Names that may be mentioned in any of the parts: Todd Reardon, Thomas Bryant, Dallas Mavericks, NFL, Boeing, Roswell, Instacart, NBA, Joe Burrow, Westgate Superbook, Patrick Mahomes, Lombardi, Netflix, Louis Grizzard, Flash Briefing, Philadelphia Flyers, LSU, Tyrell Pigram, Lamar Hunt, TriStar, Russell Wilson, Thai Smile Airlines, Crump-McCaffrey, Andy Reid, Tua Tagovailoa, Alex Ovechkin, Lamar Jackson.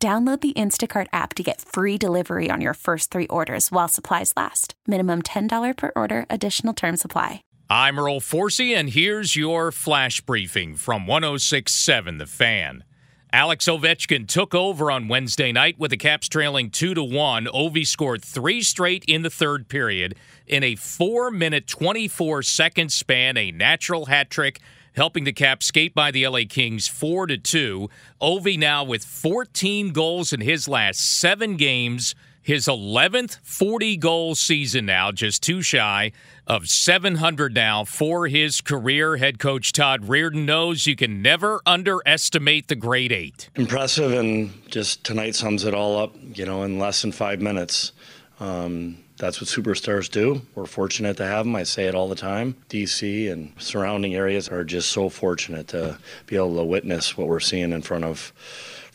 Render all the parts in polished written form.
Download the Instacart app to get free delivery on your first three orders while supplies last. Minimum $10 per order. Additional terms apply. I'm Earl Forsey, and here's your flash briefing from 106.7 The Fan. Alex Ovechkin took over on Wednesday night with the Caps trailing 2-1. Ovi scored three straight in the third period in a 4-minute, 24-second span, a natural hat trick, helping the Caps skate by the LA Kings 4-2. Ovi now with 14 goals in his last 7 games, his 11th 40-goal season now, just 2 shy of 700 now for his career. Head coach Todd Reardon knows you can never underestimate the grade 8. Impressive, and just tonight sums it all up, in less than 5 minutes. That's what superstars do. We're fortunate to have them. I say it all the time. D.C. and surrounding areas are just so fortunate to be able to witness what we're seeing in front of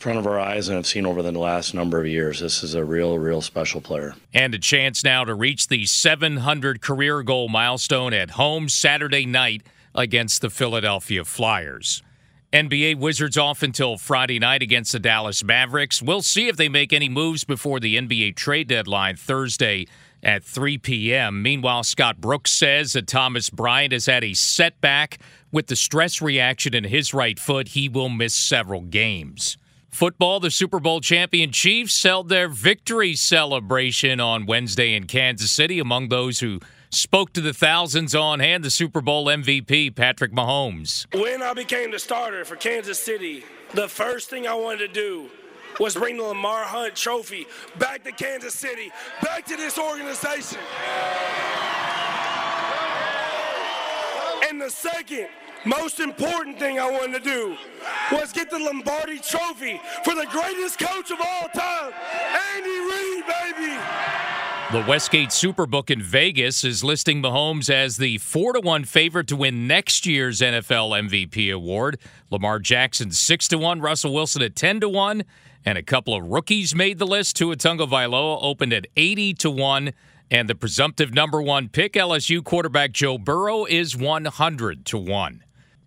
our eyes and have seen over the last number of years. This is a real, real special player. And a chance now to reach the 700 career goal milestone at home Saturday night against the Philadelphia Flyers. NBA Wizards off until Friday night against the Dallas Mavericks. We'll see if they make any moves before the NBA trade deadline Thursday at 3 p.m. Meanwhile, Scott Brooks says that Thomas Bryant has had a setback with the stress reaction in his right foot. He will miss several games. Football, the Super Bowl champion Chiefs held their victory celebration on Wednesday in Kansas City. Among those who spoke to the thousands on hand, the Super Bowl MVP, Patrick Mahomes. When I became the starter for Kansas City, the first thing I wanted to do was bring the Lamar Hunt trophy back to Kansas City, back to this organization. And the second most important thing I wanted to do was get the Lombardi trophy for the greatest coach of all time, Andy Reid, baby. The Westgate Superbook in Vegas is listing Mahomes as the 4-1 favorite to win next year's NFL MVP award. Lamar Jackson 6-1, Russell Wilson at 10-1, and a couple of rookies made the list. Tua Tagovailoa opened at 80-1, and the presumptive number one pick, LSU quarterback Joe Burrow, is 100-1.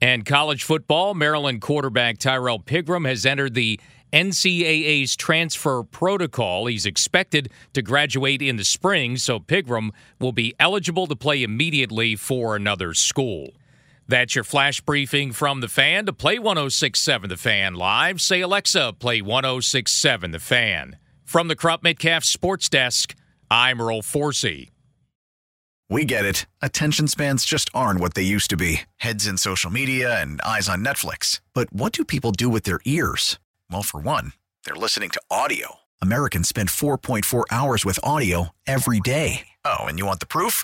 And college football, Maryland quarterback Tyrell Pigram has entered the NCAA's transfer protocol. He's expected to graduate in the spring, so Pigram will be eligible to play immediately for another school. That's your flash briefing from The Fan. To play 106.7 The Fan live, say, Alexa, play 106.7 The Fan. From the Crump-McCaffrey Sports Desk, I'm Earl Forsey. We get it. Attention spans just aren't what they used to be. Heads in social media and eyes on Netflix. But what do people do with their ears? Well, for one, they're listening to audio. Americans spend 4.4 hours with audio every day. Oh, and you want the proof?